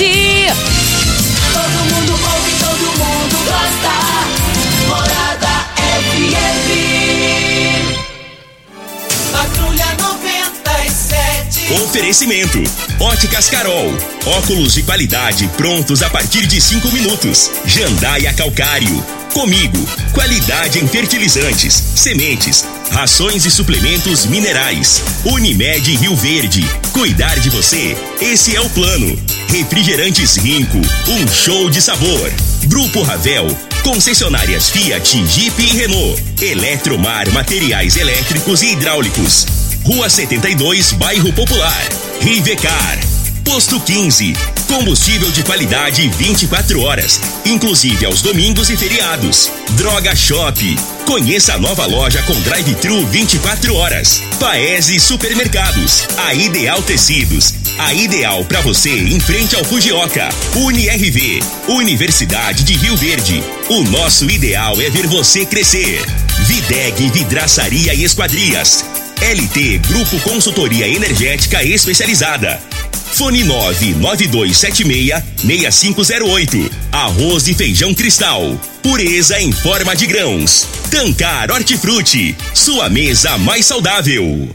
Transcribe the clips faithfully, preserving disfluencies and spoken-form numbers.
Verde. Todo mundo ouve, todo mundo gosta. Morada F M. Patrulha noventa e sete. Oferecimento: Óticas Carol. Óculos de qualidade prontos a partir de cinco minutos. Jandaia Calcário. Comigo, qualidade em fertilizantes, sementes, rações e suplementos minerais. Unimed Rio Verde, cuidar de você, esse é o plano. Refrigerantes Rinco, um show de sabor. Grupo Ravel, concessionárias Fiat, Jeep e Renault. Eletromar, materiais elétricos e hidráulicos. Rua setenta e dois, Bairro Popular. Rivecar, Posto quinze, combustível de qualidade vinte e quatro horas, inclusive aos domingos e feriados. Droga Shop, conheça a nova loja com drive-thru vinte e quatro horas. Paese Supermercados, a Ideal Tecidos, a ideal para você em frente ao Fujioka. UniRV, Universidade de Rio Verde, o nosso ideal é ver você crescer. Videg Vidraçaria e Esquadrias, L T Grupo Consultoria Energética Especializada. Fone nove nove dois sete seis, seis cinco zero oito. Arroz e feijão cristal. Pureza em forma de grãos. Tancar Hortifruti. Sua mesa mais saudável.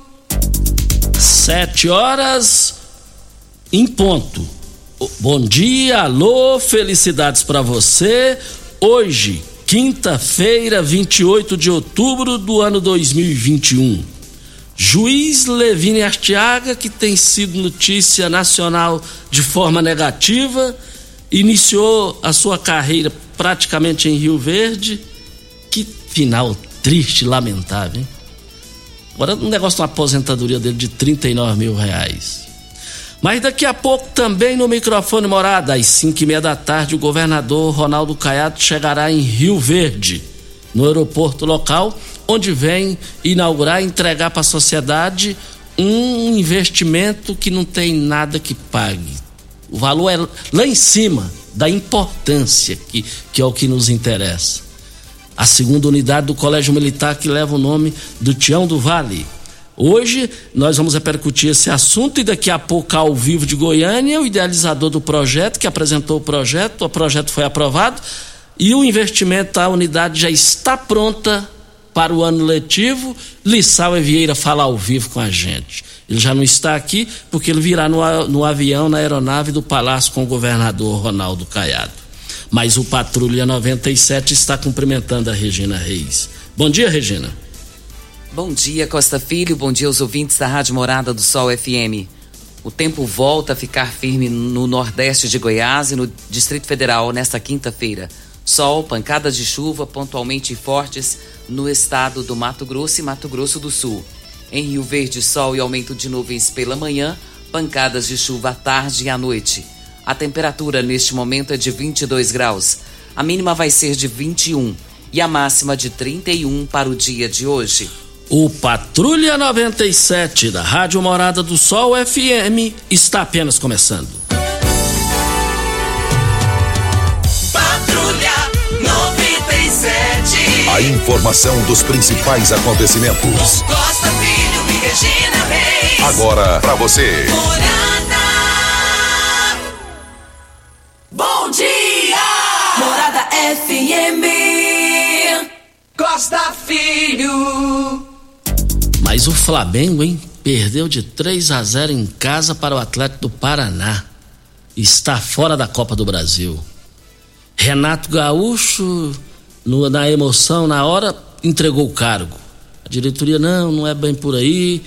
Sete horas em ponto. Bom dia, alô, felicidades para você. Hoje, quinta-feira, vinte e oito de outubro do ano dois mil e vinte e um. Juiz Levine Artiaga, que tem sido notícia nacional de forma negativa, iniciou a sua carreira praticamente em Rio Verde. Que final triste, lamentável, hein? Agora um negócio da aposentadoria dele de trinta e nove mil reais. Mas daqui a pouco também no microfone Morada, às cinco e meia da tarde, o governador Ronaldo Caiado chegará em Rio Verde, no aeroporto local, onde vem inaugurar e entregar para a sociedade um investimento que não tem nada que pague. O valor é lá em cima da importância, que, que é o que nos interessa. A segunda unidade do Colégio Militar, que leva o nome do Tião do Vale. Hoje nós vamos repercutir esse assunto e daqui a pouco, ao vivo de Goiânia, o idealizador do projeto, que apresentou o projeto, o projeto foi aprovado e o investimento da unidade já está pronta para o ano letivo. Lissauer Vieira fala ao vivo com a gente. Ele já não está aqui porque ele virá no, no avião, na aeronave do Palácio com o governador Ronaldo Caiado. Mas o Patrulha noventa e sete está cumprimentando a Regina Reis. Bom dia, Regina. Bom dia, Costa Filho. Bom dia aos ouvintes da Rádio Morada do Sol F M. O tempo volta a ficar firme no nordeste de Goiás e no Distrito Federal nesta quinta-feira. Sol, pancadas de chuva pontualmente fortes no estado do Mato Grosso e Mato Grosso do Sul. Em Rio Verde, sol e aumento de nuvens pela manhã, pancadas de chuva à tarde e à noite. A temperatura neste momento é de vinte e dois graus. A mínima vai ser de vinte e um e a máxima de trinta e um para o dia de hoje. O Patrulha noventa e sete da Rádio Morada do Sol F M está apenas começando. Patrulha noventa e sete. A informação dos principais acontecimentos. Com Costa Filho e Regina Reis. Agora para você. Bom dia! Morada F M, Costa Filho. Mas o Flamengo, hein? Perdeu de três a zero em casa para o Atlético do Paraná. Está fora da Copa do Brasil. Renato Gaúcho, no, na emoção, na hora, entregou o cargo. A diretoria, não, não é bem por aí.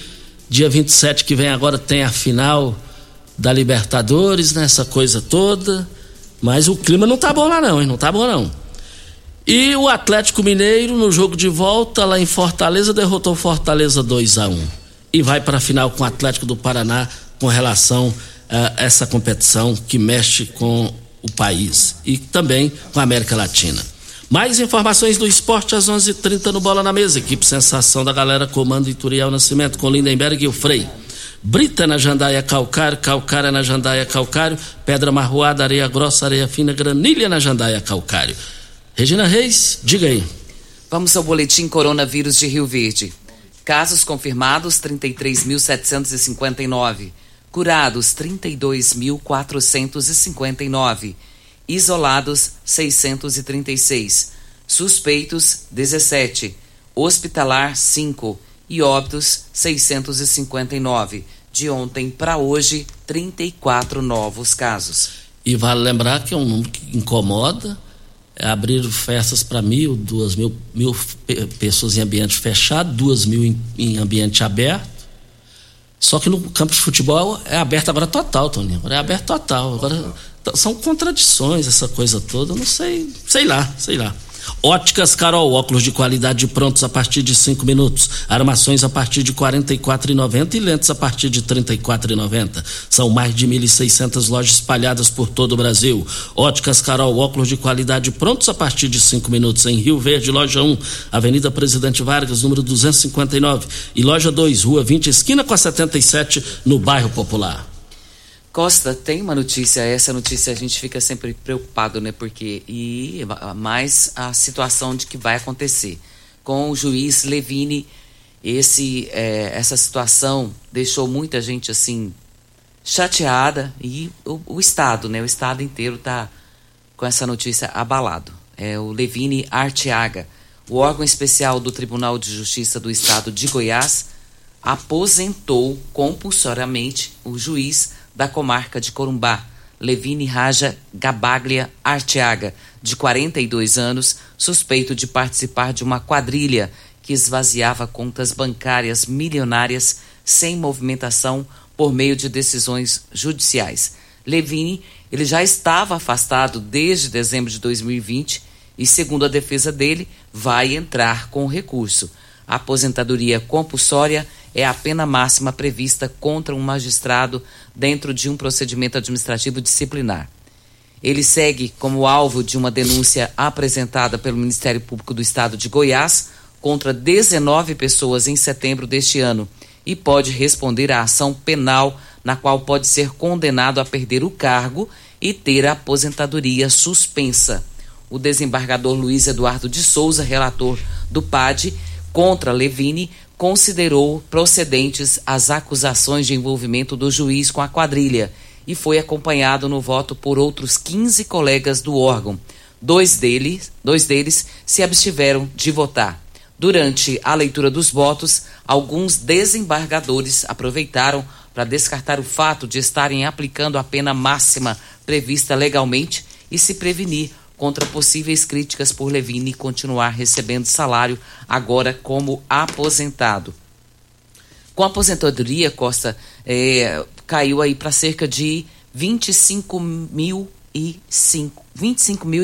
Dia vinte e sete que vem agora tem a final da Libertadores, né? Essa coisa toda. Mas o clima não tá bom lá não, hein? Não tá bom não. E o Atlético Mineiro, no jogo de volta lá em Fortaleza, derrotou Fortaleza dois a um. E vai para a final com o Atlético do Paraná com relação a essa competição que mexe com o país e também com a América Latina. Mais informações do esporte às onze e trinta no Bola na Mesa. Equipe Sensação da Galera, comando Ituriel Nascimento, com Lindenberg e o Frei. Brita na Jandaia Calcário, Calcária na Jandaia Calcário, Pedra Marroada, Areia Grossa, Areia Fina, Granilha na Jandaia Calcário. Regina Reis, diga aí. Vamos ao boletim Coronavírus de Rio Verde. Casos confirmados, trinta e três mil setecentos e cinquenta e nove. Curados, trinta e dois mil quatrocentos e cinquenta e nove. Isolados, seiscentos e trinta e seis. Suspeitos, dezessete. Hospitalar, cinco. E óbitos, seiscentos e cinquenta e nove. De ontem para hoje, trinta e quatro novos casos. E vale lembrar que é um número que incomoda. É abrir festas para mil, duas mil, mil pessoas em ambiente fechado, duas mil em, em ambiente aberto. Só que no campo de futebol é aberto agora total, Toninho. É aberto total. Agora são contradições essa coisa toda. Eu não sei, sei lá, sei lá. Óticas Carol, óculos de qualidade prontos a partir de cinco minutos, armações a partir de quarenta e quatro reais e noventa centavos e lentes a partir de trinta e quatro reais e noventa centavos. São mais de mil e seiscentas lojas espalhadas por todo o Brasil. Óticas Carol, óculos de qualidade prontos a partir de cinco minutos em Rio Verde, loja um, Avenida Presidente Vargas, número duzentos e cinquenta e nove, e loja dois, Rua vinte, esquina com a setenta e sete, no bairro Popular. Costa, tem uma notícia, essa notícia a gente fica sempre preocupado, né? Porque, e mais a situação de que vai acontecer. Com o juiz Levine, esse, é, essa situação deixou muita gente, assim, chateada, e o, o Estado, né? O Estado inteiro está com essa notícia abalado. É o Levine Artiaga, o órgão especial do Tribunal de Justiça do Estado de Goiás, aposentou compulsoriamente o juiz da comarca de Corumbá, Levine Raja Gabaglia Artiaga, de quarenta e dois anos, suspeito de participar de uma quadrilha que esvaziava contas bancárias milionárias sem movimentação por meio de decisões judiciais. Levine, ele já estava afastado desde dezembro de dois mil e vinte e, segundo a defesa dele, vai entrar com recurso. A aposentadoria compulsória é a pena máxima prevista contra um magistrado dentro de um procedimento administrativo disciplinar. Ele segue como alvo de uma denúncia apresentada pelo Ministério Público do Estado de Goiás contra dezenove pessoas em setembro deste ano e pode responder à ação penal, na qual pode ser condenado a perder o cargo e ter a aposentadoria suspensa. O desembargador Luiz Eduardo de Souza, relator do P A D, contra Levine, considerou procedentes as acusações de envolvimento do juiz com a quadrilha e foi acompanhado no voto por outros quinze colegas do órgão. Dois deles, dois deles se abstiveram de votar. Durante a leitura dos votos, alguns desembargadores aproveitaram para descartar o fato de estarem aplicando a pena máxima prevista legalmente e se prevenir contra possíveis críticas por Levine continuar recebendo salário agora como aposentado. Com a aposentadoria, Costa, é, caiu aí para cerca de vinte e cinco mil e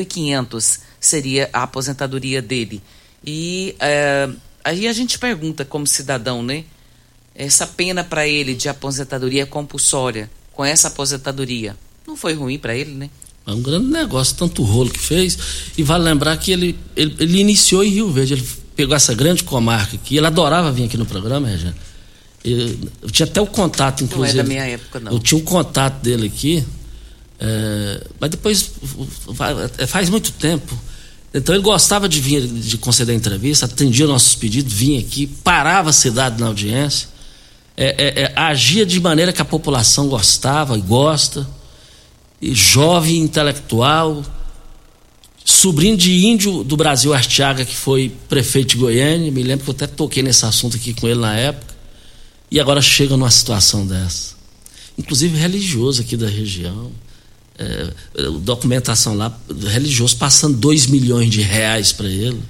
quinhentos seria a aposentadoria dele. E é, aí a gente pergunta como cidadão, né? Essa pena para ele de aposentadoria compulsória, com essa aposentadoria, não foi ruim para ele, né? É um grande negócio, tanto rolo que fez. E vale lembrar que ele, ele, ele iniciou em Rio Verde, ele pegou essa grande comarca aqui, ele adorava vir aqui no programa, Regina. Eu, eu tinha até o contato, inclusive. Não é da minha época, não. Eu tinha o um contato dele aqui, é, mas depois, faz muito tempo. Então ele gostava de vir, de conceder entrevista, atendia nossos pedidos, vinha aqui, parava a cidade na audiência, é, é, é, agia de maneira que a população gostava e gosta. Jovem intelectual, sobrinho de índio do Brasil Artiaga, que foi prefeito de Goiânia. Me lembro que eu até toquei nesse assunto aqui com ele na época. E agora chega numa situação dessa, inclusive religioso aqui da região, é, documentação lá, religioso passando dois milhões de reais para ele.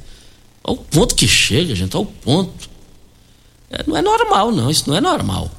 Olha o ponto que chega, gente, olha o ponto. É, não é normal, não, isso não é normal.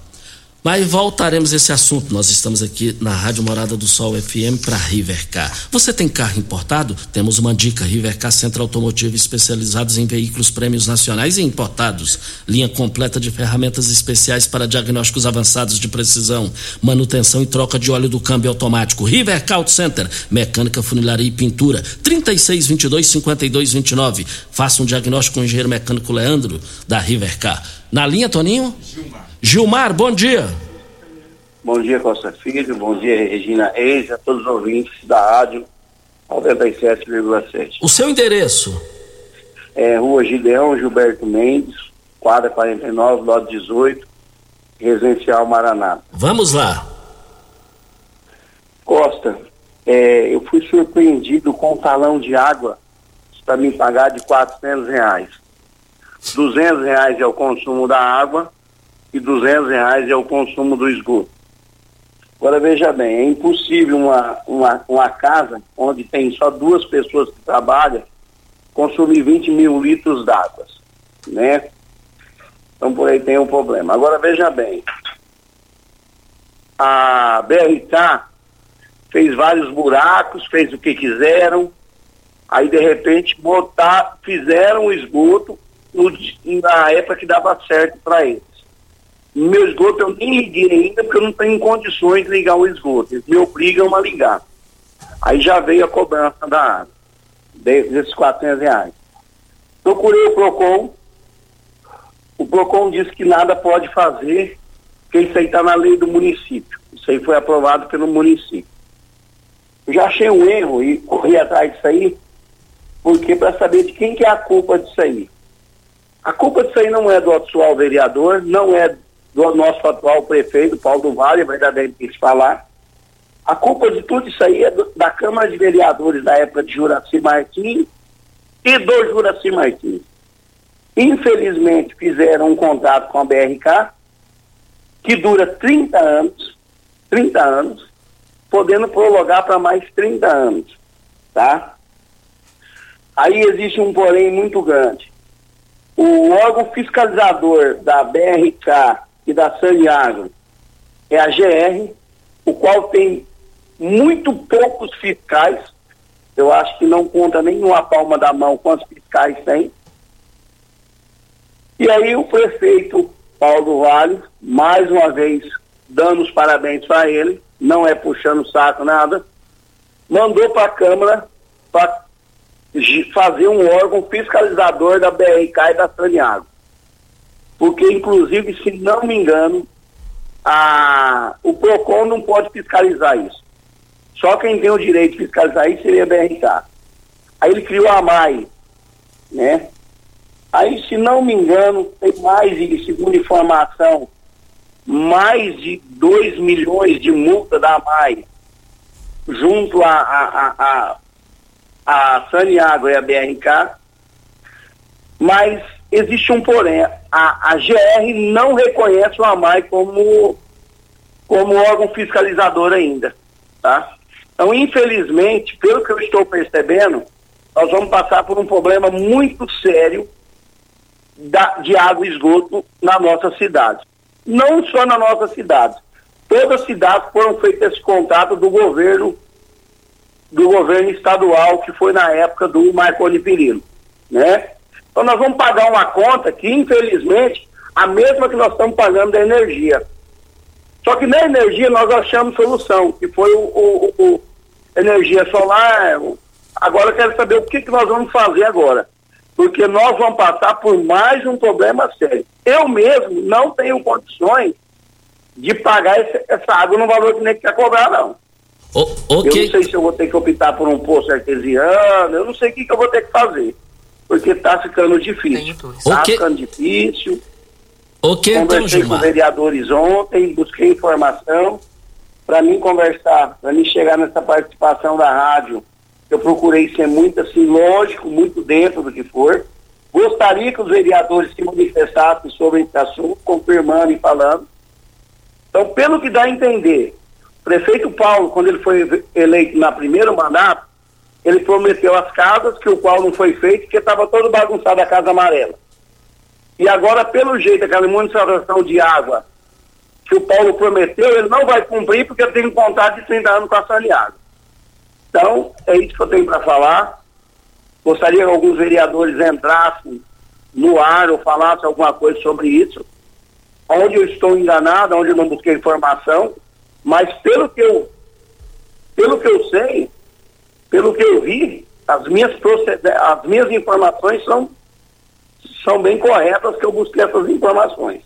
Mas voltaremos a esse assunto. Nós estamos aqui na Rádio Morada do Sol F M para Rivecar. Você tem carro importado? Temos uma dica. Rivecar, centro automotivo especializados em veículos prêmios nacionais e importados. Linha completa de ferramentas especiais para diagnósticos avançados de precisão, manutenção e troca de óleo do câmbio automático. Rivecar Auto Center, mecânica, funilaria e pintura. trinta e seis, vinte e dois, cinquenta e dois, vinte e nove. Faça um diagnóstico com o engenheiro mecânico Leandro da Rivecar. Na linha, Toninho? Gilmar. Gilmar, bom dia. Bom dia, Costa Filho, bom dia, Regina Reis, a todos os ouvintes da rádio noventa e sete vírgula sete. O seu endereço? É Rua Gideão Gilberto Mendes, quadra quarenta e nove, lote dezoito, Residencial Maranata. Vamos lá. Costa, é, eu fui surpreendido com um talão de água para me pagar de quatrocentos reais. duzentos reais é o consumo da água e duzentos reais é o consumo do esgoto. Agora veja bem, é impossível uma, uma, uma casa onde tem só duas pessoas que trabalham consumir vinte mil litros d'água, né? Então por aí tem um problema. Agora veja bem, a B R K fez vários buracos, fez o que quiseram, aí de repente botar, fizeram o esgoto no, na época que dava certo para eles. Meu esgoto eu nem liguei ainda, porque eu não tenho condições de ligar o esgoto. Eles me obrigam a ligar. Aí já veio a cobrança da água, desses quatrocentos reais. Procurei o PROCON. O PROCON disse que nada pode fazer, porque isso aí está na lei do município. Isso aí foi aprovado pelo município. Eu já achei um erro e corri atrás disso aí, porque para saber de quem que é a culpa disso aí. A culpa disso aí não é do atual vereador, não é do nosso atual prefeito, Paulo do Vale, é verdadeiro que se falar. A culpa de tudo isso aí é do, da Câmara de Vereadores da época de Juraci Martins e do Juraci Martins. Infelizmente fizeram um contrato com a B R K que dura trinta anos, trinta anos, podendo prorrogar para mais trinta anos, tá? Aí existe um porém muito grande. O órgão fiscalizador da B R K e da Santiago é a G R, o qual tem muito poucos fiscais, eu acho que não conta nem numa palma da mão quantos fiscais tem. E aí o prefeito Paulo do Vale, mais uma vez, dando os parabéns para ele, não é puxando o saco, nada, mandou para a Câmara para fazer um órgão fiscalizador da B R K e da Santiago. Porque, inclusive, se não me engano, a, o PROCON não pode fiscalizar isso. Só quem tem o direito de fiscalizar isso seria a B R K. Aí ele criou a AMAI, né? Aí, se não me engano, tem mais de, segundo informação, mais de dois milhões de multa da AMAI junto a... a, a, a a Santiago e a B R K, mas existe um porém, a, a G R não reconhece o AMAI como, como órgão fiscalizador ainda, tá? Então, infelizmente, pelo que eu estou percebendo, nós vamos passar por um problema muito sério da, de água e esgoto na nossa cidade. Não só na nossa cidade, todas as cidades foram feitas esse contrato do governo do governo estadual, que foi na época do Marconi Perillo, né? Então nós vamos pagar uma conta que, infelizmente, a mesma que nós estamos pagando da energia. Só que na energia nós achamos solução, que foi o, o, o, o energia solar. Agora eu quero saber o que, que nós vamos fazer agora, porque nós vamos passar por mais um problema sério. Eu mesmo não tenho condições de pagar esse, essa água no valor que nem quer cobrar, não. O, okay. Eu não sei se eu vou ter que optar por um poço artesiano, eu não sei o que, que eu vou ter que fazer, porque tá ficando difícil. Tá okay. ficando difícil. Okay, Conversei então, com vereadores ontem, busquei informação para mim conversar, para mim chegar nessa participação da rádio. Eu procurei ser muito assim, lógico, muito dentro do que for. Gostaria que os vereadores se manifestassem sobre esse assunto, confirmando e falando. Então, pelo que dá a entender, prefeito Paulo, quando ele foi eleito na primeiro mandato, ele prometeu as casas, que o qual não foi feito, porque estava todo bagunçado a Casa Amarela. E agora, pelo jeito, aquela imunização de água que o Paulo prometeu, ele não vai cumprir porque ele tem um contrato de trinta anos com a Saniago. Então, é isso que eu tenho para falar. Gostaria que alguns vereadores entrassem no ar ou falassem alguma coisa sobre isso. Onde eu estou enganado, onde eu não busquei informação, mas pelo que eu, pelo que eu sei, pelo que eu vi, as minhas, proced... as minhas informações são, são bem corretas, que eu busquei essas informações.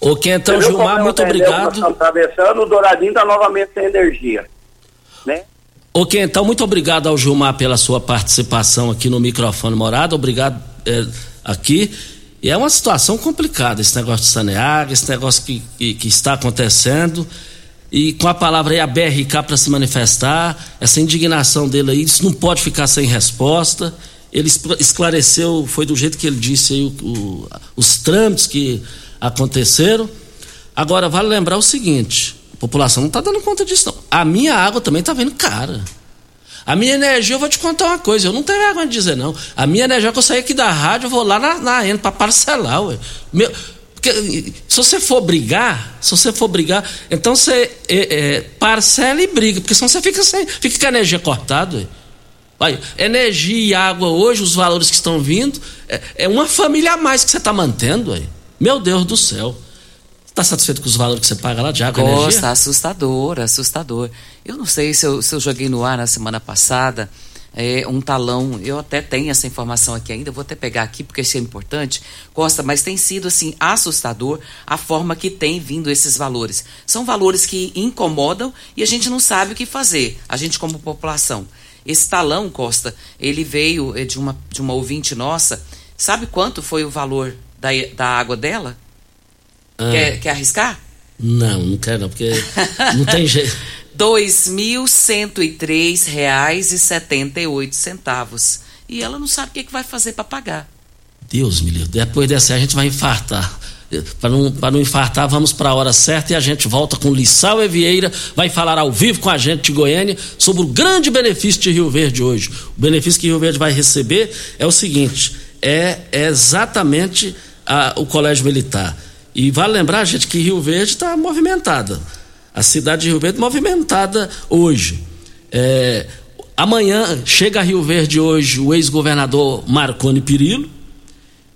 Ok, então, Gilmar, muito obrigado. Atravessando, o Douradinho está novamente sem energia, né? Ok, então, muito obrigado ao Gilmar pela sua participação aqui no microfone Morada. Obrigado é, aqui. E é uma situação complicada esse negócio de Saneaga, esse negócio que, que, que está acontecendo. E com a palavra aí a B R K para se manifestar, essa indignação dele aí, isso não pode ficar sem resposta. Ele esclareceu, foi do jeito que ele disse aí, o, o, os trâmites que aconteceram. Agora, vale lembrar o seguinte: a população não está dando conta disso, não. A minha água também está vindo cara. A minha energia, eu vou te contar uma coisa, eu não tenho vergonha de dizer, não. A minha energia, quando eu sair aqui da rádio, eu vou lá na, na Eno para parcelar, ué. Meu, porque, se você for brigar, se você for brigar, então você é, é, parcela e briga, porque senão você fica, sem, fica com a energia cortada, ué. Vai, energia e água hoje, os valores que estão vindo, é, é uma família a mais que você está mantendo, ué. Meu Deus do céu. Está satisfeito com os valores que você paga lá de água e energia? Nossa, assustador, assustador. Eu não sei se eu, se eu joguei no ar na semana passada é, um talão, eu até tenho essa informação aqui ainda, vou até pegar aqui porque isso é importante, Costa, mas tem sido assim assustador a forma que tem vindo esses valores. São valores que incomodam e a gente não sabe o que fazer, a gente como população. Esse talão, Costa, ele veio de uma, de uma ouvinte nossa. Sabe quanto foi o valor da, da água dela? Ah. Quer, quer arriscar? Não, não quero não, porque não tem jeito. dois mil cento e três reais e setenta e oito centavos. E ela não sabe o que, é que vai fazer para pagar. Deus me livre, depois dessa a gente vai infartar. Para não, para não infartar, vamos para a hora certa e a gente volta com Lissauer Vieira. Vai falar ao vivo com a gente de Goiânia sobre o grande benefício de Rio Verde hoje. O benefício que Rio Verde vai receber é o seguinte: é, é exatamente a, o Colégio Militar. E vale lembrar, gente, que Rio Verde está movimentada. A cidade de Rio Verde movimentada hoje. É, amanhã chega a Rio Verde hoje o ex-governador Marconi Perillo.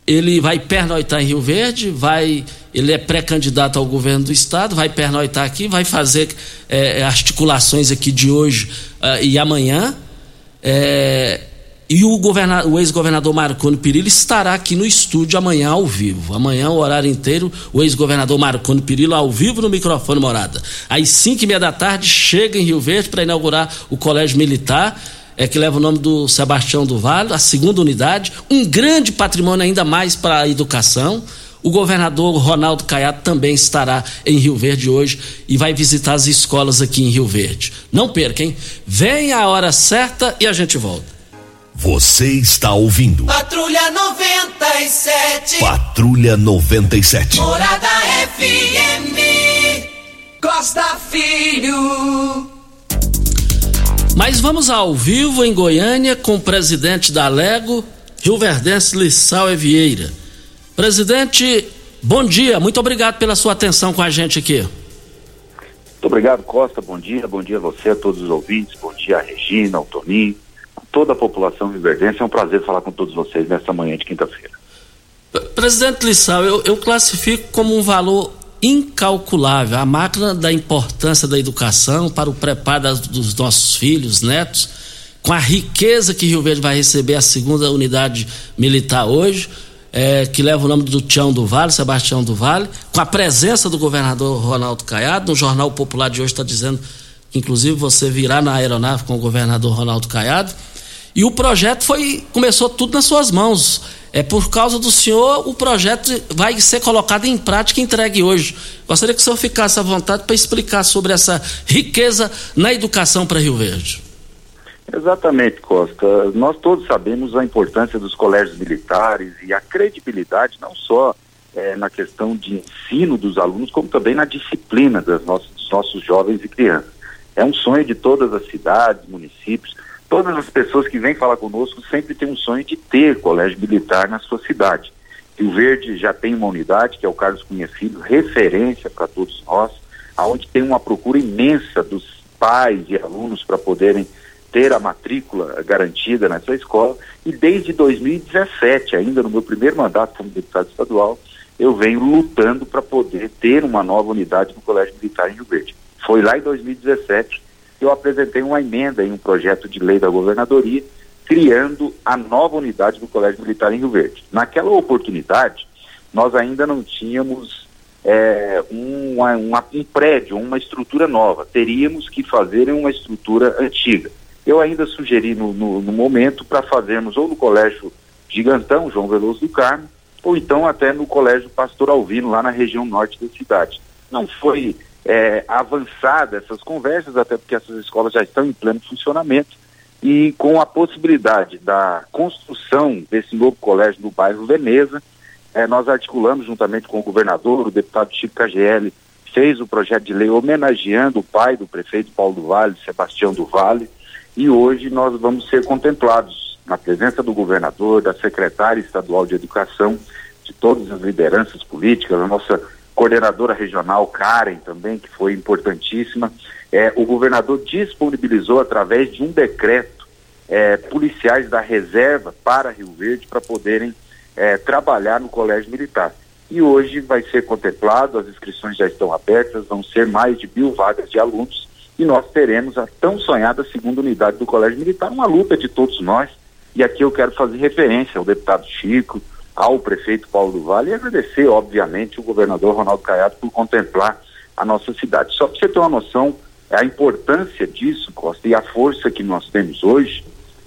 Ele vai pernoitar em Rio Verde, vai, ele é pré-candidato ao governo do estado, vai pernoitar aqui, vai fazer é, articulações aqui de hoje uh, e amanhã. É, e o, governa, o ex-governador Marconi Perillo estará aqui no estúdio amanhã ao vivo. Amanhã, o horário inteiro, o ex-governador Marconi Perillo ao vivo no microfone Morada. Às cinco e meia da tarde, chega em Rio Verde para inaugurar o Colégio Militar, é, que leva o nome do Sebastião do Vale, a segunda unidade. Um grande patrimônio ainda mais para a educação. O governador Ronaldo Caiado também estará em Rio Verde hoje e vai visitar as escolas aqui em Rio Verde. Não perca, hein? Vem a hora certa e a gente volta. Você está ouvindo Patrulha noventa e sete. Patrulha noventa e sete. Morada F M. Costa Filho. Mas vamos ao vivo em Goiânia com o presidente da Lego, Gilverdes Lissauer Vieira. Presidente, bom dia. Muito obrigado pela sua atenção com a gente aqui. Muito obrigado, Costa. Bom dia. Bom dia a você, a todos os ouvintes. Bom dia a Regina, ao Toninho, toda a população riverdense. É um prazer falar com todos vocês nesta manhã de quinta-feira. Presidente Lissau, eu, eu classifico como um valor incalculável a máquina da importância da educação para o preparo das, dos nossos filhos, netos, com a riqueza que Rio Verde vai receber a segunda unidade militar hoje, é, que leva o nome do Tião do Vale, Sebastião do Vale, com a presença do governador Ronaldo Caiado. No Jornal Popular de hoje está dizendo que inclusive você virá na aeronave com o governador Ronaldo Caiado. E o projeto foi, começou tudo nas suas mãos. É por causa do senhor, o projeto vai ser colocado em prática e entregue hoje. Gostaria que o senhor ficasse à vontade para explicar sobre essa riqueza na educação para Rio Verde. Exatamente, Costa. Nós todos sabemos a importância dos colégios militares e a credibilidade, não só é, na questão de ensino dos alunos, como também na disciplina das nossas, dos nossos jovens e crianças. É um sonho de todas as cidades, municípios. Todas as pessoas que vêm falar conosco sempre têm um sonho de ter colégio militar na sua cidade. Rio Verde já tem uma unidade, que é o Carlos Cunha Filho, referência para todos nós, onde tem uma procura imensa dos pais e alunos para poderem ter a matrícula garantida na sua escola, e desde dois mil e dezessete, ainda no meu primeiro mandato como deputado estadual, eu venho lutando para poder ter uma nova unidade no Colégio Militar em Rio Verde. Foi lá em dois mil e dezessete que eu apresentei uma emenda em um projeto de lei da governadoria, criando a nova unidade do Colégio Militar em Rio Verde. Naquela oportunidade, nós ainda não tínhamos é, um, uma, um prédio, uma estrutura nova, teríamos que fazer uma estrutura antiga. Eu ainda sugeri no, no, no momento para fazermos ou no Colégio Gigantão, João Veloso do Carmo, ou então até no Colégio Pastor Alvino, lá na região norte da cidade. Não foi é, avançada essas conversas, até porque essas escolas já estão em pleno funcionamento, e com a possibilidade da construção desse novo colégio no bairro Veneza, é, nós articulamos juntamente com o governador, o deputado Chico Cagielli fez o projeto de lei homenageando o pai do prefeito Paulo do Vale, Sebastião do Vale, e hoje nós vamos ser contemplados na presença do governador, da secretária estadual de educação, de todas as lideranças políticas, a nossa coordenadora regional Karen também, que foi importantíssima. É, o governador disponibilizou através de um decreto é, policiais da reserva para Rio Verde para poderem é, trabalhar no Colégio Militar, e hoje vai ser contemplado, as inscrições já estão abertas, vão ser mais de mil vagas de alunos, e nós teremos a tão sonhada segunda unidade do Colégio Militar, uma luta de todos nós, e aqui eu quero fazer referência ao deputado Chico, ao prefeito Paulo do Vale, e agradecer, obviamente, o governador Ronaldo Caiado por contemplar a nossa cidade. Só para você ter uma noção, a importância disso, Costa, e a força que nós temos hoje,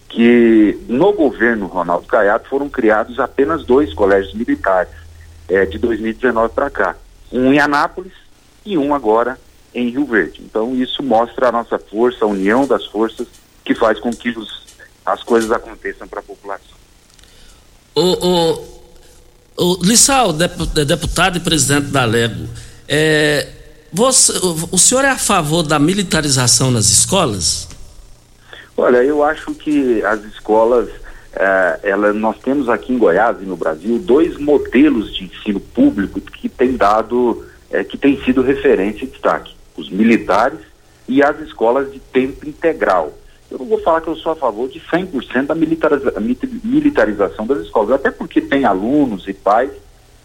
que no governo Ronaldo Caiado foram criados apenas dois colégios militares, é, de dois mil e dezenove para cá, um em Anápolis e um agora em Rio Verde. Então isso mostra a nossa força, a união das forças que faz com que os, as coisas aconteçam para a população. O, o... O Lissau, deputado e presidente da Lego, é, você, o senhor é a favor da militarização nas escolas? Olha, eu acho que as escolas, é, ela, nós temos aqui em Goiás e no Brasil dois modelos de ensino público que tem dado, é, que tem sido referência e destaque, os militares e as escolas de tempo integral. Eu não vou falar que eu sou a favor de cem por cento da militariza- militarização das escolas, até porque tem alunos e pais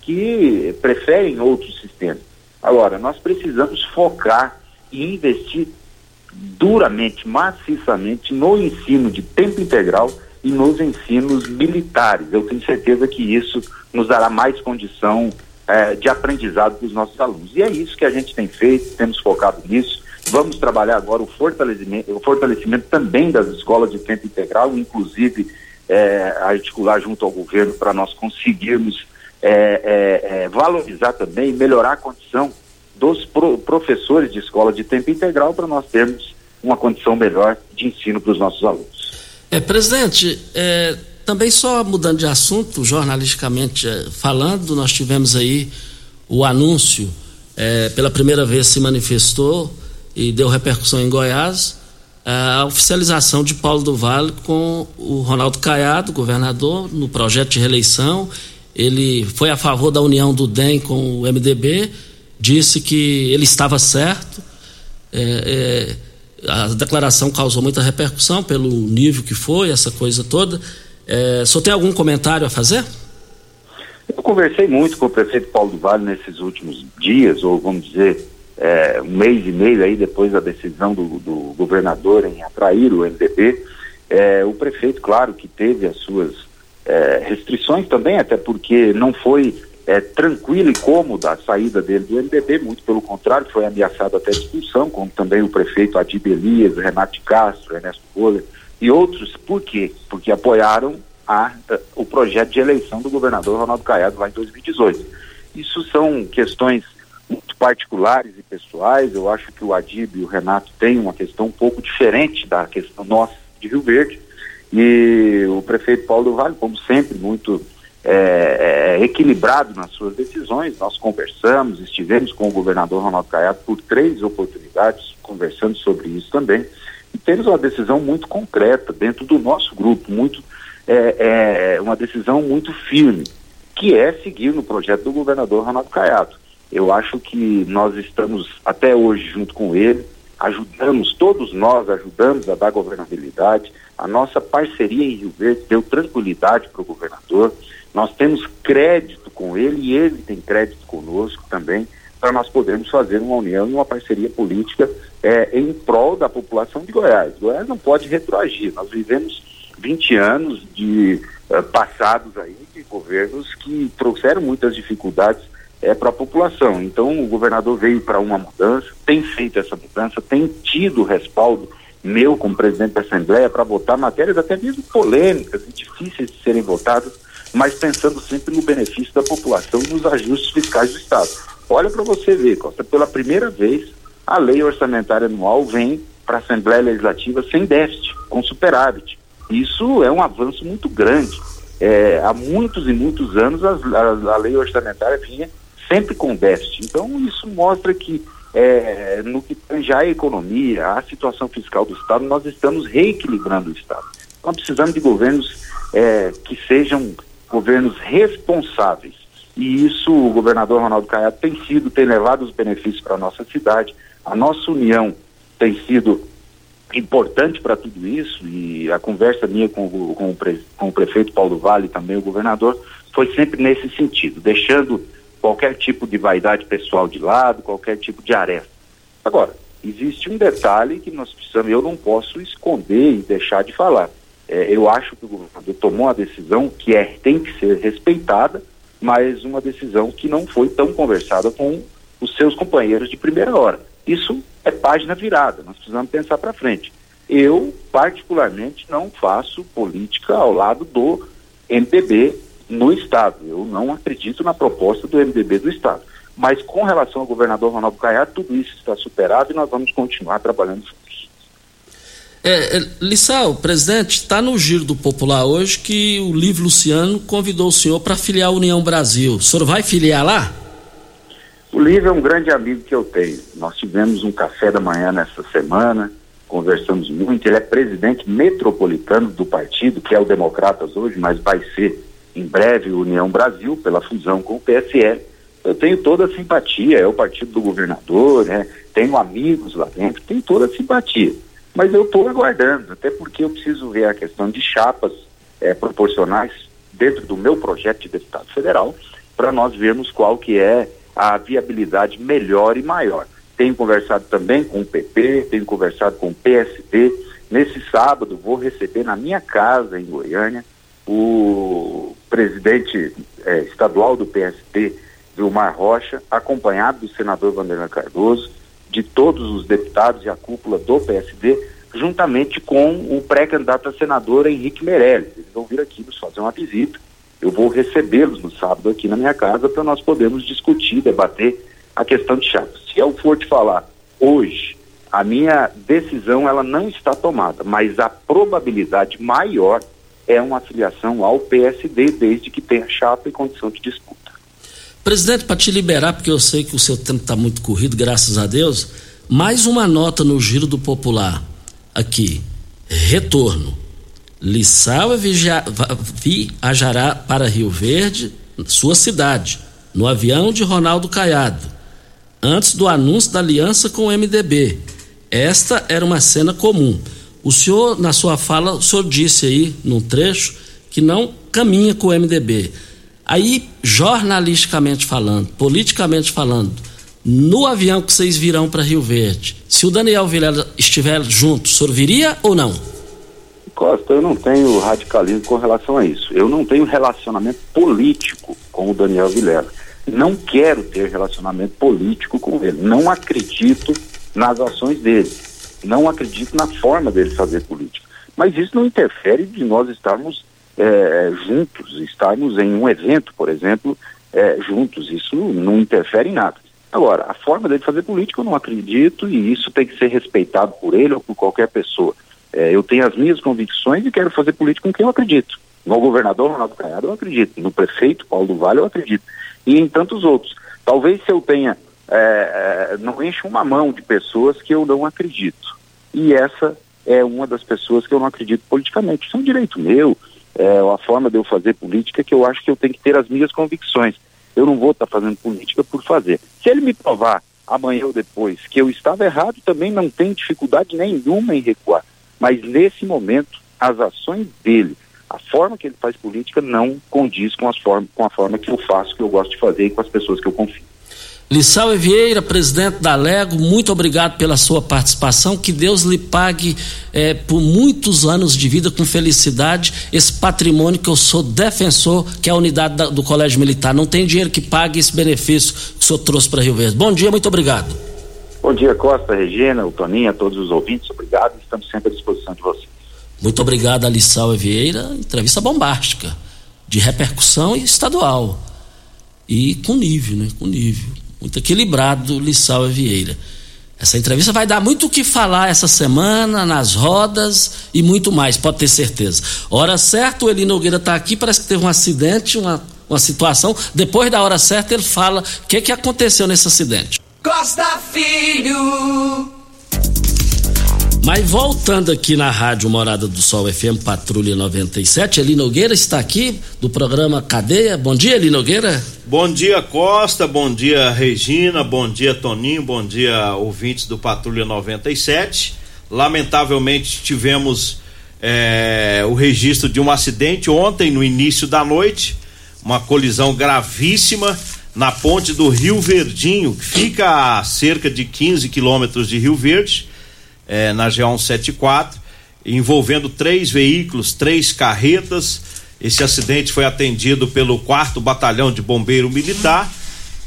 que preferem outros sistemas. Agora, nós precisamos focar e investir duramente, maciçamente no ensino de tempo integral e nos ensinos militares. Eu tenho certeza que isso nos dará mais condição eh, de aprendizado para os nossos alunos. E é isso que a gente tem feito, temos focado nisso. Vamos trabalhar agora o fortalecimento, o fortalecimento também das escolas de tempo integral, inclusive é, articular junto ao governo para nós conseguirmos é, é, é, valorizar também, melhorar a condição dos pro, professores de escola de tempo integral para nós termos uma condição melhor de ensino para os nossos alunos. É, presidente, é, também só mudando de assunto, jornalisticamente falando, nós tivemos aí o anúncio, é, pela primeira vez se manifestou e deu repercussão em Goiás, a oficialização de Paulo do Vale com o Ronaldo Caiado, governador, no projeto de reeleição. Ele foi a favor da união do D E M com o M D B, disse que ele estava certo. É, é, a declaração causou muita repercussão pelo nível que foi, essa coisa toda. É, só tem algum comentário a fazer? Eu conversei muito com o prefeito Paulo do Vale nesses últimos dias, ou vamos dizer, É, um mês e meio aí depois da decisão do, do governador em atrair o M D B, é, o prefeito, claro, que teve as suas é, restrições também, até porque não foi é, tranquilo e cômodo a saída dele do M D B, muito pelo contrário, foi ameaçado até expulsão, como também o prefeito Adib Elias, Renato Castro, Ernesto Roller e outros. Por quê? Porque apoiaram a, a, o projeto de eleição do governador Ronaldo Caiado lá em dois mil e dezoito. Isso são questões muito particulares e pessoais. Eu acho que o Adib e o Renato têm uma questão um pouco diferente da questão nossa de Rio Verde, e o prefeito Paulo do Vale, como sempre, muito é, é, equilibrado nas suas decisões. Nós conversamos, estivemos com o governador Ronaldo Caiado por três oportunidades, conversando sobre isso também, e temos uma decisão muito concreta dentro do nosso grupo, muito, é, é, uma decisão muito firme, que é seguir no projeto do governador Ronaldo Caiado. Eu acho que nós estamos, até hoje, junto com ele, ajudamos, todos nós ajudamos a dar governabilidade. A nossa parceria em Rio Verde deu tranquilidade para o governador. Nós temos crédito com ele e ele tem crédito conosco também, para nós podermos fazer uma união e uma parceria política é, em prol da população de Goiás. Goiás não pode retroagir. Nós vivemos vinte anos de uh, passados aí de governos que trouxeram muitas dificuldades é, para a população. Então o governador veio para uma mudança, tem feito essa mudança, tem tido respaldo meu como presidente da Assembleia para votar matérias até mesmo polêmicas e difíceis de serem votadas, mas pensando sempre no benefício da população e nos ajustes fiscais do Estado. Olha para você ver, Costa, pela primeira vez a lei orçamentária anual vem para a Assembleia Legislativa sem déficit, com superávit. Isso é um avanço muito grande. É, há muitos e muitos anos a, a, a lei orçamentária vinha sempre com déficit. Então isso mostra que é, no que tange a economia, a situação fiscal do Estado, nós estamos reequilibrando o Estado. Nós precisamos de governos é, que sejam governos responsáveis. E isso o governador Ronaldo Caiado tem sido, tem levado os benefícios para a nossa cidade. A nossa união tem sido importante para tudo isso, e a conversa minha com o, com, o pre, com o prefeito Paulo do Vale e também o governador foi sempre nesse sentido, deixando qualquer tipo de vaidade pessoal de lado, qualquer tipo de aresta. Agora, existe um detalhe que nós precisamos, eu não posso esconder e deixar de falar. É, eu acho que o governador tomou uma decisão que é, tem que ser respeitada, mas uma decisão que não foi tão conversada com os seus companheiros de primeira hora. Isso é página virada, nós precisamos pensar para frente. Eu, particularmente, não faço política ao lado do M D B no Estado. Eu não acredito na proposta do M D B do Estado. Mas com relação ao governador Ronaldo Caiado, tudo isso está superado e nós vamos continuar trabalhando juntos. É, é, Lissau, presidente, está no Giro do Popular hoje que o Livre Luciano convidou o senhor para filiar a União Brasil. O senhor vai filiar lá? O Livre é um grande amigo que eu tenho. Nós tivemos um café da manhã nessa semana, conversamos muito. Ele é presidente metropolitano do partido, que é o Democratas hoje, mas vai ser em breve União Brasil, pela fusão com o P S L. Eu tenho toda a simpatia, é o partido do governador, né? Tenho amigos lá dentro, tenho toda a simpatia. Mas eu estou aguardando, até porque eu preciso ver a questão de chapas é, proporcionais dentro do meu projeto de deputado federal, para nós vermos qual que é a viabilidade melhor e maior. Tenho conversado também com o P P, tenho conversado com o P S D. Nesse sábado vou receber na minha casa em Goiânia o presidente eh, estadual do P S D, Vilmar Rocha, acompanhado do senador Vanderlan Cardoso, de todos os deputados e a cúpula do P S D, juntamente com o pré-candidato a senador Henrique Meirelles. Eles vão vir aqui nos fazer uma visita. Eu vou recebê-los no sábado aqui na minha casa para nós podermos discutir, debater a questão de chapas. Se eu for te falar hoje, a minha decisão ela não está tomada, mas a probabilidade maior é uma afiliação ao P S D, desde que tenha chapa e condição de disputa. Presidente, para te liberar, porque eu sei que o seu tempo está muito corrido, graças a Deus, mais uma nota no Giro do Popular aqui. Retorno. Lissauer viajará para Rio Verde, sua cidade, no avião de Ronaldo Caiado, antes do anúncio da aliança com o M D B. Esta era uma cena comum. O senhor, na sua fala, o senhor disse aí, num trecho, que não caminha com o M D B. Aí, jornalisticamente falando, politicamente falando, no avião que vocês virão para Rio Verde, se o Daniel Vilela estiver junto, o senhor viria ou não? Costa, eu não tenho radicalismo com relação a isso. Eu não tenho relacionamento político com o Daniel Vilela. Não quero ter relacionamento político com ele. Não acredito nas ações dele. Não acredito na forma dele fazer política. Mas isso não interfere de nós estarmos é, juntos, estarmos em um evento, por exemplo, é, juntos. Isso não interfere em nada. Agora, a forma dele fazer política eu não acredito e isso tem que ser respeitado por ele ou por qualquer pessoa. É, eu tenho as minhas convicções e quero fazer política com quem eu acredito. No governador Ronaldo Caiado eu acredito, no prefeito Paulo do Vale eu acredito, e em tantos outros. Talvez se eu tenha, é, não encho uma mão de pessoas que eu não acredito. E essa é uma das pessoas que eu não acredito politicamente. Isso é um direito meu, é, a forma de eu fazer política é que eu acho que eu tenho que ter as minhas convicções. Eu não vou estar tá fazendo política por fazer. Se ele me provar amanhã ou depois que eu estava errado, também não tem dificuldade nenhuma em recuar. Mas nesse momento, as ações dele, a forma que ele faz política não condiz com, as forma, com a forma que eu faço, que eu gosto de fazer e com as pessoas que eu confio. Lissauer Vieira, presidente da Lego, muito obrigado pela sua participação, que Deus lhe pague eh, por muitos anos de vida, com felicidade, esse patrimônio que eu sou defensor, que é a unidade da, do Colégio Militar. Não tem dinheiro que pague esse benefício que o senhor trouxe para Rio Verde. Bom dia, muito obrigado. Bom dia, Costa, Regina, o Toninho, a todos os ouvintes, obrigado, estamos sempre à disposição de vocês. Muito obrigado, Lissauer Vieira, entrevista bombástica, de repercussão estadual e com nível, né, com nível. Muito equilibrado, Lissauer Vieira. Essa entrevista vai dar muito o que falar essa semana, nas rodas e muito mais, pode ter certeza. Hora certa, o Eli Nogueira está aqui, parece que teve um acidente, uma, uma situação. Depois da hora certa, ele fala o que, que aconteceu nesse acidente. Costa Filho! Mas voltando aqui na rádio Morada do Sol F M, Patrulha noventa e sete, Eli Nogueira está aqui do programa Cadeia. Bom dia, Eli Nogueira. Bom dia, Costa, bom dia, Regina, bom dia, Toninho, bom dia, ouvintes do Patrulha noventa e sete. Lamentavelmente tivemos é, o registro de um acidente ontem, no início da noite, uma colisão gravíssima na ponte do Rio Verdinho, que fica a cerca de quinze quilômetros de Rio Verde, É, na G cento e setenta e quatro, envolvendo três veículos, três carretas. Esse acidente foi atendido pelo quarto Batalhão de Bombeiro Militar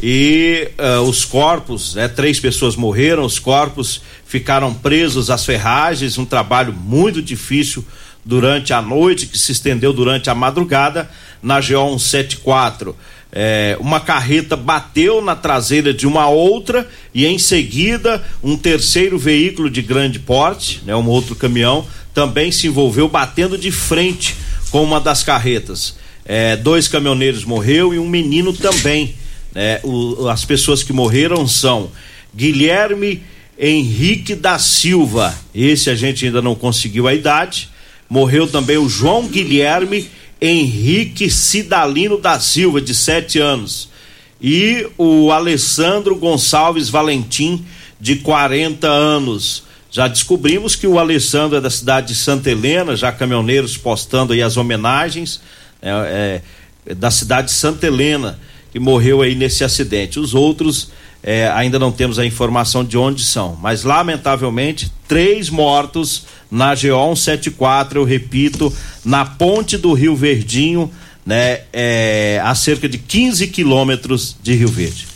e uh, os corpos, né, três pessoas morreram, os corpos ficaram presos às ferragens, um trabalho muito difícil durante a noite, que se estendeu durante a madrugada, na G cento e setenta e quatro. É, uma carreta bateu na traseira de uma outra e em seguida um terceiro veículo de grande porte, né, um outro caminhão, também se envolveu batendo de frente com uma das carretas. É, dois caminhoneiros morreram e um menino também. Né, o, as pessoas que morreram são Guilherme Henrique da Silva, esse a gente ainda não conseguiu a idade, morreu também o João Guilherme Henrique Cidalino da Silva, de sete anos, e o Alessandro Gonçalves Valentim, de quarenta anos. Já descobrimos que o Alessandro é da cidade de Santa Helena, já caminhoneiros postando aí as homenagens, é, é, da cidade de Santa Helena, que morreu aí nesse acidente. Os outros é, ainda não temos a informação de onde são, mas lamentavelmente três mortos na G cento e setenta e quatro, eu repito, na ponte do Rio Verdinho, né, é, a cerca de quinze quilômetros de Rio Verde.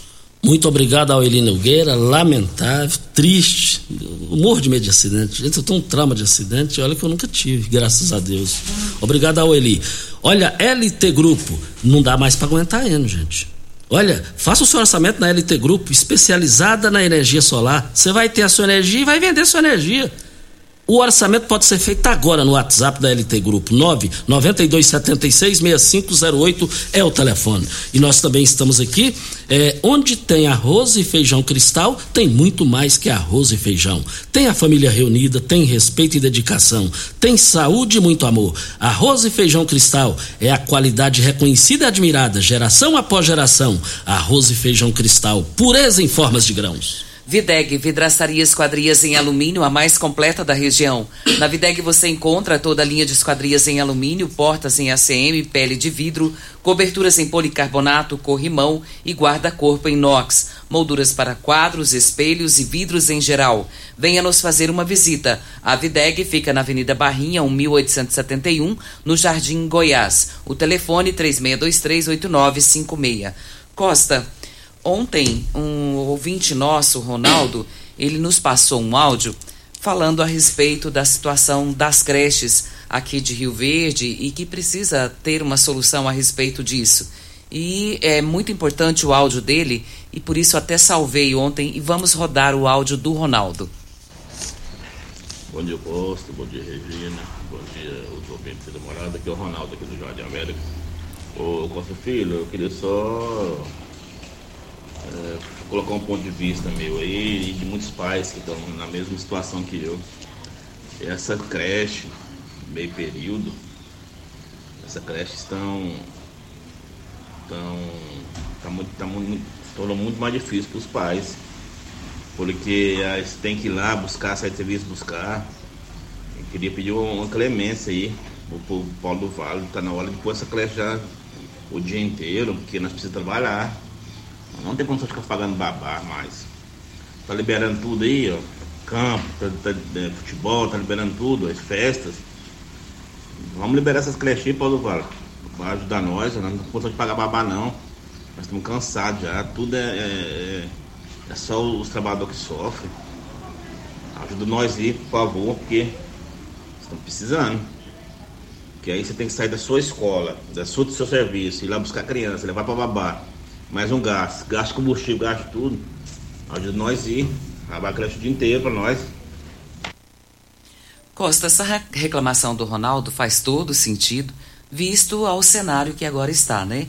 Muito obrigado ao Eli Nogueira, lamentável, triste, morro de medo de acidente, gente, eu tenho um trauma de acidente, olha que eu nunca tive, graças a Deus. Obrigado ao Eli. Olha, L T Grupo, não dá mais para aguentar ano, gente. Olha, faça o seu orçamento na L T Grupo, especializada na energia solar. Você vai ter a sua energia e vai vender a sua energia. O orçamento pode ser feito agora no WhatsApp da L T Grupo, nove nove dois sete seis seis cinco zero oito é o telefone. E nós também estamos aqui, é, onde tem arroz e feijão cristal, tem muito mais que arroz e feijão. Tem a família reunida, tem respeito e dedicação, tem saúde e muito amor. Arroz e feijão cristal é a qualidade reconhecida e admirada, geração após geração. Arroz e feijão cristal, pureza em formas de grãos. Videg, vidraçaria esquadrias em alumínio, a mais completa da região. Na Videg você encontra toda a linha de esquadrias em alumínio, portas em A C M, pele de vidro, coberturas em policarbonato, corrimão e guarda-corpo em inox, molduras para quadros, espelhos e vidros em geral. Venha nos fazer uma visita. A Videg fica na Avenida Barrinha, mil oitocentos e setenta e um, no Jardim Goiás. O telefone três seis dois três oito nove cinco seis. Costa, ontem, um ouvinte nosso, Ronaldo, ele nos passou um áudio falando a respeito da situação das creches aqui de Rio Verde e que precisa ter uma solução a respeito disso. E é muito importante o áudio dele e por isso até salvei ontem e vamos rodar o áudio do Ronaldo. Bom dia, Costa, bom dia, Regina, bom dia, os ouvintes da Morada, aqui é o Ronaldo, aqui do Jardim América. Ô, Costa Filho, eu queria só... É, colocar um ponto de vista meu aí e de muitos pais que estão na mesma situação que eu. Essa creche, meio período, Essa creche estão, estão tá muito, tá muito, tornou muito mais difícil para os pais, porque eles têm que ir lá buscar, sair de serviço, buscar. Eu queria pedir uma clemência aí pro Paulo do Vale. Está na hora de pôr essa creche já o dia inteiro, porque nós precisamos trabalhar. Não tem como só ficar pagando babá mais. Tá liberando tudo aí, ó. Campo, tá, tá, é, futebol, tá liberando tudo, as festas. Vamos liberar essas creches aí, Paulo do Vale. Vai ajudar nós, nós não temos de pagar babá não. Nós estamos cansados já, tudo é, é, é só os trabalhadores que sofrem. Ajuda nós aí, por favor, porque estamos precisando. Porque aí você tem que sair da sua escola, da sua, do seu serviço, ir lá buscar a criança, levar para babá. Mais um gasto, gasto combustível, gasto tudo. Ajuda nós aí, acabar a creche o dia inteiro para nós. Costa, essa reclamação do Ronaldo faz todo sentido, visto ao cenário que agora está, né?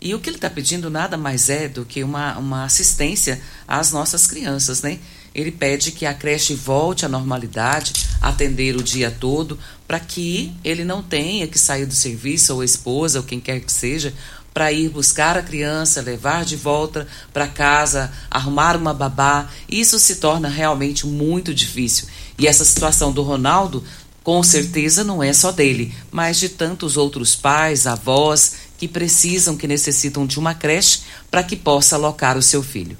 E o que ele está pedindo nada mais é do que uma, uma assistência às nossas crianças, né? Ele pede que a creche volte à normalidade, atender o dia todo, para que ele não tenha que sair do serviço, ou a esposa, ou quem quer que seja, para ir buscar a criança, levar de volta para casa, arrumar uma babá. Isso se torna realmente muito difícil. E essa situação do Ronaldo, com certeza, não é só dele, mas de tantos outros pais, avós, que precisam, que necessitam de uma creche para que possa alocar o seu filho.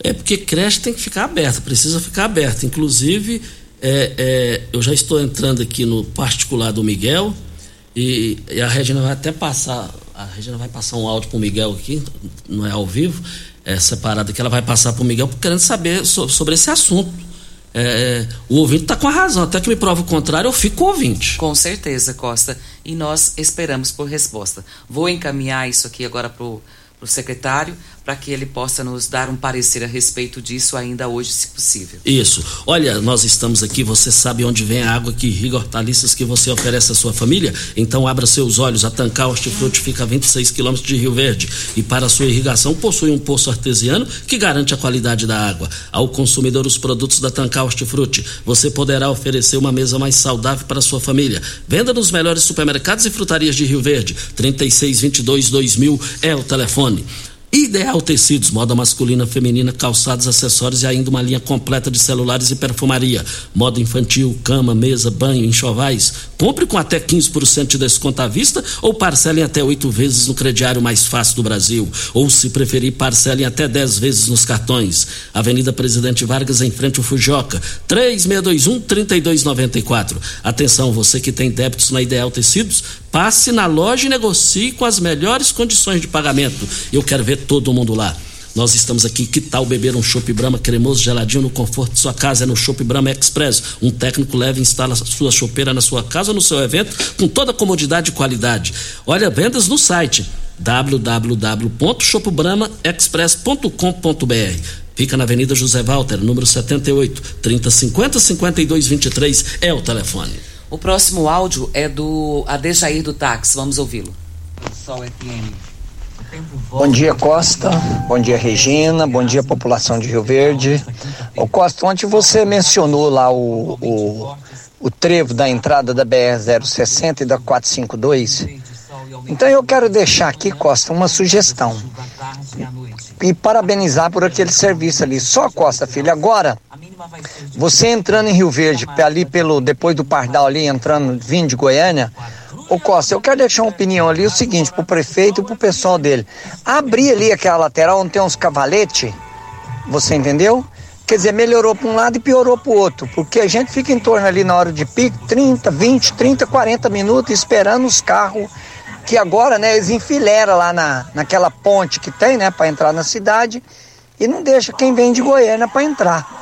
É porque creche tem que ficar aberta, precisa ficar aberta. Inclusive, é, é, eu já estou entrando aqui no particular do Miguel, e, e a Regina vai até passar... A Regina vai passar um áudio para o Miguel aqui, não é ao vivo, é separado aqui, ela vai passar para o Miguel querendo saber so, sobre esse assunto. É, o ouvinte está com a razão, até que me prova o contrário, eu fico com o ouvinte. Com certeza, Costa, e nós esperamos por resposta. Vou encaminhar isso aqui agora para o secretário, para que ele possa nos dar um parecer a respeito disso ainda hoje, se possível. Isso. Olha, nós estamos aqui, você sabe onde vem a água que irriga hortaliças que você oferece à sua família? Então abra seus olhos, a Tancar Hortifruti fica a vinte e seis quilômetros de Rio Verde e para sua irrigação possui um poço artesiano que garante a qualidade da água. Ao consumidor, os produtos da Tancar Hortifruti, você poderá oferecer uma mesa mais saudável para a sua família. Venda nos melhores supermercados e frutarias de Rio Verde. trinta e seis, vinte e dois, dois mil é o telefone. Ideal Tecidos, moda masculina, feminina, calçados, acessórios e ainda uma linha completa de celulares e perfumaria. Moda infantil, cama, mesa, banho, enxovais. Compre com até quinze por cento de desconto à vista ou parcelem até oito vezes no crediário mais fácil do Brasil. Ou, se preferir, parcelem até dez vezes nos cartões. Avenida Presidente Vargas, em frente ao Fujioka, três seis dois um, três dois nove quatro. Atenção, você que tem débitos na Ideal Tecidos, passe na loja e negocie com as melhores condições de pagamento. Eu quero ver todo mundo lá. Nós estamos aqui, que tal beber um chopp Brahma cremoso, geladinho, no conforto de sua casa? É no Chopp Brahma Express. Um técnico leva e instala sua chopeira na sua casa ou no seu evento com toda a comodidade e qualidade. Olha, vendas no site w w w ponto chopp brahma express ponto com ponto b r. Fica na Avenida José Walter, número setenta e oito, trinta e cinquenta, cinquenta e dois vinte e três é o telefone. O próximo áudio é do Adejair do táxi, vamos ouvi-lo. Bom dia, Costa, bom dia, Regina, bom dia, população de Rio Verde. Ô, Costa, ontem você mencionou lá o, o, o trevo da entrada da B R zero sessenta e da quatrocentos e cinquenta e dois. Então eu quero deixar aqui, Costa, uma sugestão e parabenizar por aquele serviço ali. Só, Costa Filho, agora você entrando em Rio Verde, ali pelo, depois do Pardal ali, entrando, vindo de Goiânia, ô Costa, eu quero deixar uma opinião ali, o seguinte, pro prefeito e pro pessoal dele, abrir ali aquela lateral onde tem uns cavaletes, você entendeu? Quer dizer, melhorou para um lado e piorou para o outro, porque a gente fica em torno ali na hora de pico, trinta, vinte, trinta, quarenta minutos esperando os carros, que agora, né, eles enfileiram lá na, naquela ponte que tem, né, para entrar na cidade, e não deixa quem vem de Goiânia para entrar.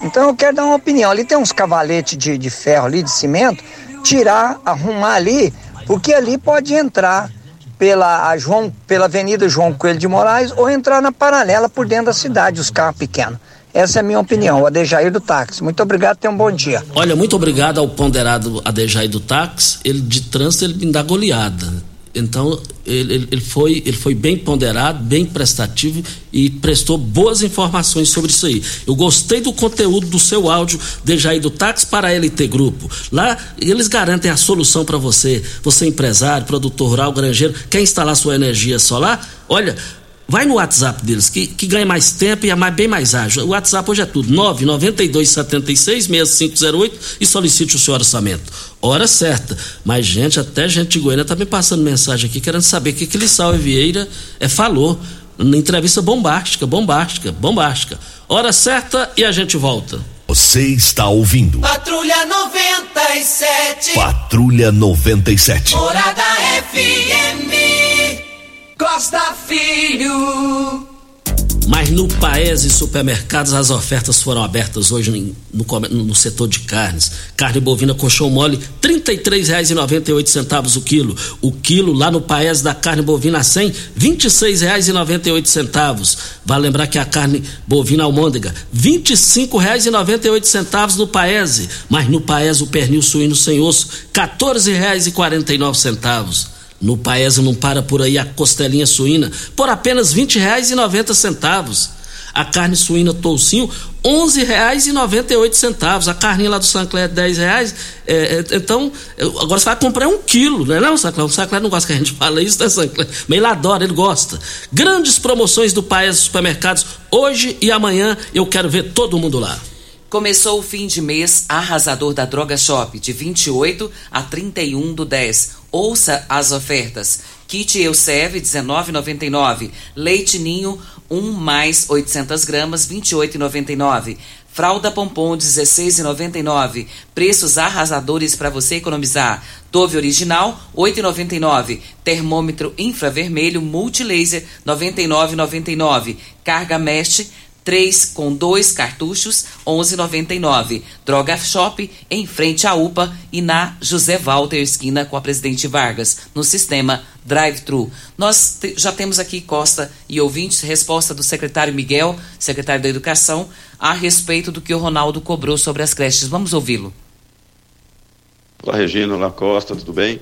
Então eu quero dar uma opinião, ali tem uns cavaletes de, de ferro ali, de cimento, tirar, arrumar ali, porque ali pode entrar pela, a João, pela Avenida João Coelho de Moraes ou entrar na paralela por dentro da cidade, os carros pequenos. Essa é a minha opinião, o Adejair do táxi. Muito obrigado, tenha um bom dia. Olha, muito obrigado ao ponderado Adejair do táxi, ele de trânsito ele me dá goleada. Então, ele, ele, foi, ele foi bem ponderado, bem prestativo e prestou boas informações sobre isso aí. Eu gostei do conteúdo do seu áudio, Adejair, do Táxi para a L T Grupo. Lá, eles garantem a solução para você. Você empresário, produtor rural, granjeiro, quer instalar sua energia solar? Olha, vai no WhatsApp deles, que, que ganha mais tempo e é mais, bem mais ágil. O WhatsApp hoje é tudo, nove nove dois sete seis seis cinco zero oito, e solicite o seu orçamento. Hora certa. Mas gente, até gente de Goiânia tá me passando mensagem aqui, querendo saber o que que Lissauer Vieira é, falou na entrevista bombástica, bombástica, bombástica. Hora certa e a gente volta. Você está ouvindo Patrulha noventa e sete. Patrulha noventa e sete. Morada F M. Costa Filho. Mas no Paese Supermercados as ofertas foram abertas hoje no, no, no setor de carnes. Carne bovina colchão mole, trinta e três reais e noventa e oito centavos o quilo. O quilo lá no Paese da carne bovina cem, vinte e seis reais e noventa e oito centavos. Vale lembrar que a carne bovina almôndega, vinte e cinco reais e noventa e oito centavos no Paese. Mas no Paese o pernil suíno sem osso, quatorze reais e quarenta e nove centavos. No Paese não para por aí a costelinha suína, por apenas vinte reais e noventa centavos. A carne suína toucinho, onze reais e noventa e oito centavos. A carninha lá do Sancler, dez reais. É, é, então, eu, agora você vai comprar um quilo, né? Não, Sancler, o Sancler não gosta que a gente fala isso, né, Sancler? Mas ele adora, ele gosta. Grandes promoções do Paese Supermercados, hoje e amanhã. Eu quero ver todo mundo lá. Começou o fim de mês arrasador da Droga Shop, de vinte e oito a trinta e um do dez. Ouça as ofertas. Kit Euserve, dezenove reais e noventa e nove centavos. Leite Ninho, um mais oitocentas gramas, vinte e oito reais e noventa e nove centavos. Fralda Pompom, dezesseis reais e noventa e nove centavos. Preços arrasadores para você economizar. Dove Original, oito reais e noventa e nove centavos. Termômetro infravermelho Multilaser, noventa e nove reais e noventa e nove centavos. Carga Mesh, três com dois cartuchos, onze reais e noventa e nove centavos. Droga Shop, em frente à UPA e na José Walter, esquina com a Presidente Vargas, no sistema drive-thru. Nós te, já temos aqui, Costa e ouvintes, resposta do secretário Miguel, secretário da Educação, a respeito do que o Ronaldo cobrou sobre as creches. Vamos ouvi-lo. Olá, Regina. Olá, Costa. Tudo bem?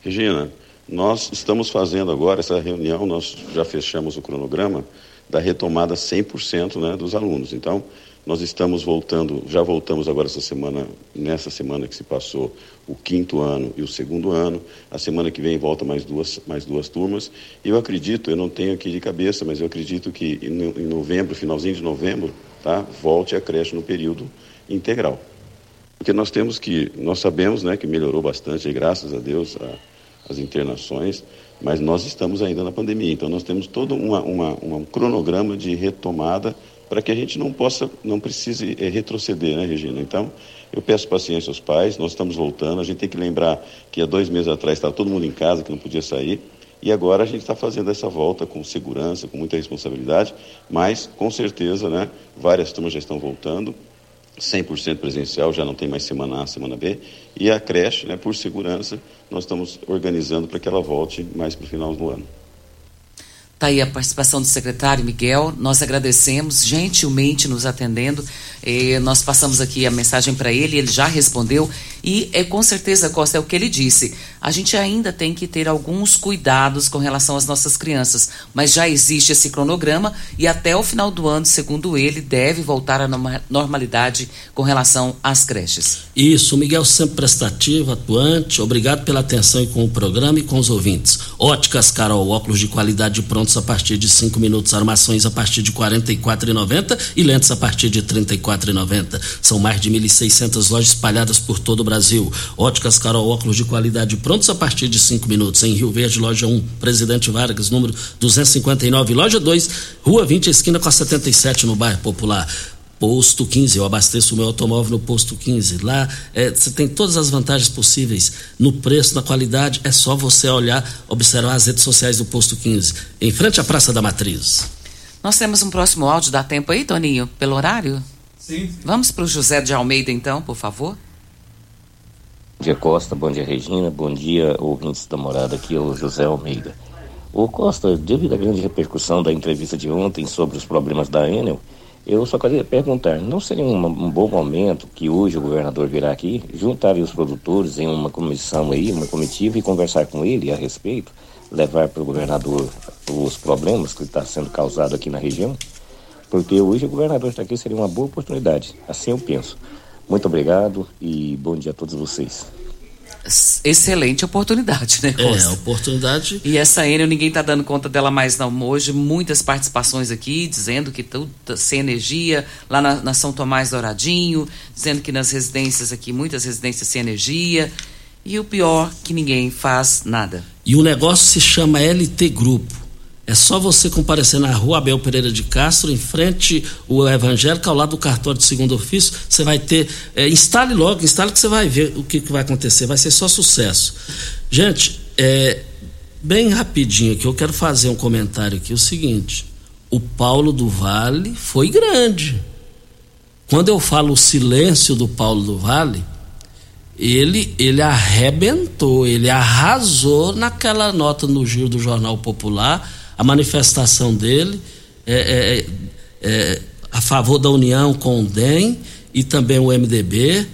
Regina, nós estamos fazendo agora essa reunião, nós já fechamos o cronograma da retomada cem por cento, né, dos alunos. Então, nós estamos voltando, já voltamos agora essa semana, nessa semana que se passou, o quinto ano e o segundo ano. A semana que vem volta mais duas, mais duas turmas. E eu acredito, eu não tenho aqui de cabeça, mas eu acredito que em novembro, finalzinho de novembro, tá, volte a creche no período integral. Porque nós temos que, nós sabemos, né, que melhorou bastante, e graças a Deus, a, as internações, mas nós estamos ainda na pandemia, então nós temos todo uma, uma, um cronograma de retomada para que a gente não possa, não precise retroceder, né, Regina? Então, eu peço paciência aos pais, nós estamos voltando, a gente tem que lembrar que há dois meses atrás estava todo mundo em casa, que não podia sair, e agora a gente está fazendo essa volta com segurança, com muita responsabilidade, mas, com certeza, né, várias turmas já estão voltando, cem por cento presencial, já não tem mais semana A, semana B, e a creche, né, por segurança, nós estamos organizando para que ela volte mais para o final do ano. Está aí a participação do secretário Miguel, nós agradecemos, gentilmente nos atendendo, eh, nós passamos aqui a mensagem para ele, ele já respondeu, e é, com certeza, Costa, é o que ele disse, a gente ainda tem que ter alguns cuidados com relação às nossas crianças, mas já existe esse cronograma e até o final do ano, segundo ele, deve voltar à normalidade com relação às creches. Isso, o Miguel sempre prestativo, atuante, obrigado pela atenção com o programa e com os ouvintes. Óticas Carol, óculos de qualidade prontos a partir de cinco minutos, armações a partir de quarenta e quatro reais e noventa centavos e lentes a partir de trinta e quatro reais e noventa centavos. São mais de mil e seiscentas lojas espalhadas por todo o Brasil. Óticas Carol, óculos de qualidade prontos a partir de cinco minutos. Em Rio Verde, loja um, Presidente Vargas, número duzentos e cinquenta e nove, loja dois, Rua vinte, esquina com a setenta e sete, no bairro Popular. Posto quinze, eu abasteço o meu automóvel no Posto quinze. Lá você é, tem todas as vantagens possíveis no preço, na qualidade. É só você olhar, observar as redes sociais do Posto quinze, em frente à Praça da Matriz. Nós temos um próximo áudio, dá tempo aí, Toninho? Pelo horário? Sim. sim. Vamos para o José de Almeida, então, por favor. Bom dia, Costa. Bom dia, Regina. Bom dia, ouvintes da Morada. Aqui é o José Almeida. Ô, Costa, devido à grande repercussão da entrevista de ontem sobre os problemas da Enel, Eu só queria perguntar, não seria um, um bom momento que hoje o governador virá aqui, juntar os produtores em uma comissão aí, uma comitiva, e conversar com ele a respeito, levar para o governador os problemas que está sendo causado aqui na região? Porque hoje o governador está aqui, seria uma boa oportunidade, assim eu penso. Muito obrigado e bom dia a todos vocês. Excelente oportunidade, né, Costa? É, oportunidade. E essa Enel, ninguém tá dando conta dela mais não. Hoje, muitas participações aqui, dizendo que tudo sem energia, lá na, na São Tomás Douradinho, dizendo que nas residências aqui, muitas residências sem energia. E o pior, que ninguém faz nada. E o negócio se chama L T Grupo. É só você comparecer na rua Abel Pereira de Castro, em frente ao Evangélico, ao lado do cartório de segundo ofício. Você vai ter, é, instale logo, instale que você vai ver o que, que vai acontecer, vai ser só sucesso. Gente, é, bem rapidinho aqui, eu quero fazer um comentário aqui, o seguinte: o Paulo do Vale foi grande. Quando eu falo o silêncio do Paulo do Vale, ele, ele arrebentou, ele arrasou naquela nota no giro do Jornal Popular. A manifestação dele é, é, é, a favor da união com o D E M e também o M D B.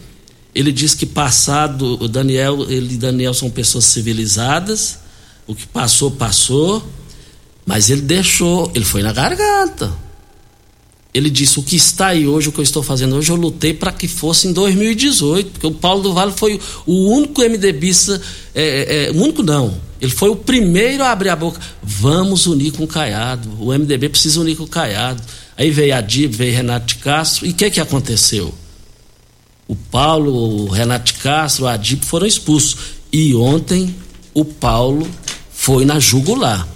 Ele diz que passado, o Daniel, ele e Daniel são pessoas civilizadas, o que passou, passou, mas ele deixou, ele foi na garganta. Ele disse: o que está aí hoje, o que eu estou fazendo hoje, eu lutei para que fosse em dois mil e dezoito, porque o Paulo do Vale foi o único MDBista, é, é, único não, ele foi o primeiro a abrir a boca. Vamos unir com o Caiado, o M D B precisa unir com o Caiado. Aí veio a Dib, veio Renato de Castro, e o que que aconteceu? O Paulo, o Renato de Castro, a Dib foram expulsos, e ontem o Paulo foi na jugular.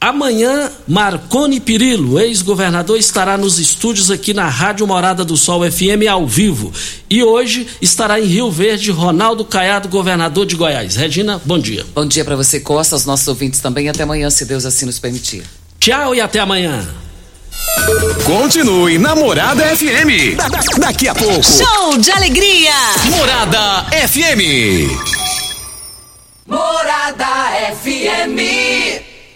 Amanhã, Marconi Perillo, ex-governador, estará nos estúdios aqui na Rádio Morada do Sol F M, ao vivo. E hoje estará em Rio Verde, Ronaldo Caiado, governador de Goiás. Regina, bom dia. Bom dia para você, Costa, aos nossos ouvintes também. Até amanhã, se Deus assim nos permitir. Tchau e até amanhã. Continue na Morada F M. Da- da- daqui a pouco. Show de alegria. Morada F M. Morada F M.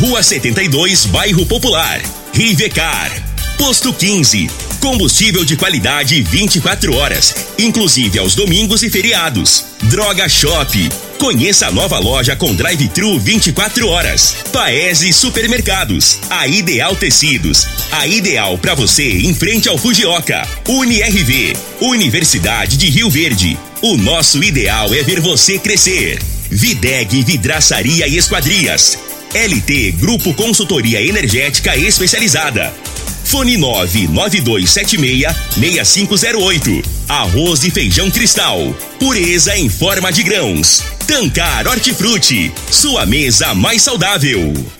Rua setenta e dois, Bairro Popular. Rivecar, Posto quinze, combustível de qualidade vinte e quatro horas, inclusive aos domingos e feriados. Droga Shop, conheça a nova loja com drive-thru vinte e quatro horas. Paese Supermercados, a Ideal Tecidos, a ideal para você em frente ao Fujioka. U N R V, Universidade de Rio Verde, o nosso ideal é ver você crescer. Videg, Vidraçaria e Esquadrias. L T Grupo Consultoria Energética Especializada. Fone nove nove dois sete seis, seis cinco zero oito. Arroz e feijão cristal, pureza em forma de grãos. Tancar Hortifruti, sua mesa mais saudável.